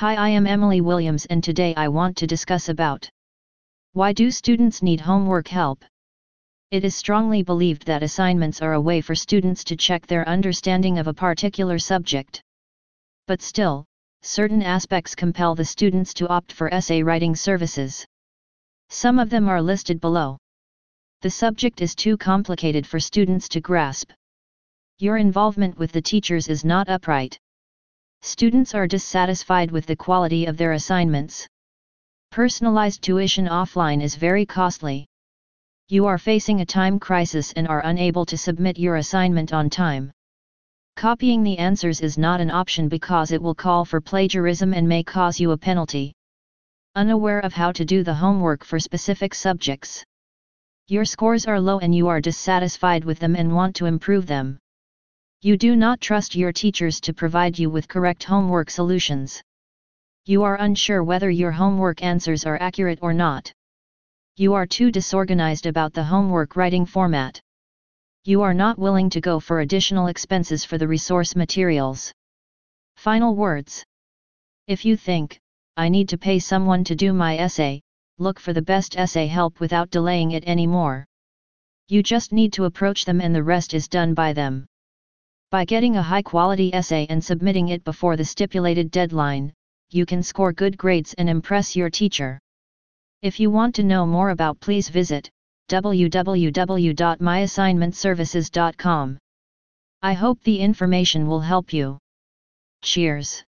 Hi, I am Emily Williams and today I want to discuss about why do students need homework help? It is strongly believed that assignments are a way for students to check their understanding of a particular subject. But still, certain aspects compel the students to opt for essay writing services. Some of them are listed below. The subject is too complicated for students to grasp. Your involvement with the teachers is not upright. Students are dissatisfied with the quality of their assignments. Personalized tuition offline is very costly. You are facing a time crisis and are unable to submit your assignment on time. Copying the answers is not an option because it will call for plagiarism and may cause you a penalty. Unaware of how to do the homework for specific subjects. Your scores are low and you are dissatisfied with them and want to improve them. You do not trust your teachers to provide you with correct homework solutions. You are unsure whether your homework answers are accurate or not. You are too disorganized about the homework writing format. You are not willing to go for additional expenses for the resource materials. Final words. If you think, I need to pay someone to do my essay, look for the best essay help without delaying it anymore. You just need to approach them and the rest is done by them. By getting a high-quality essay and submitting it before the stipulated deadline, you can score good grades and impress your teacher. If you want to know more about, please visit www.myassignmentservices.com. I hope the information will help you. Cheers!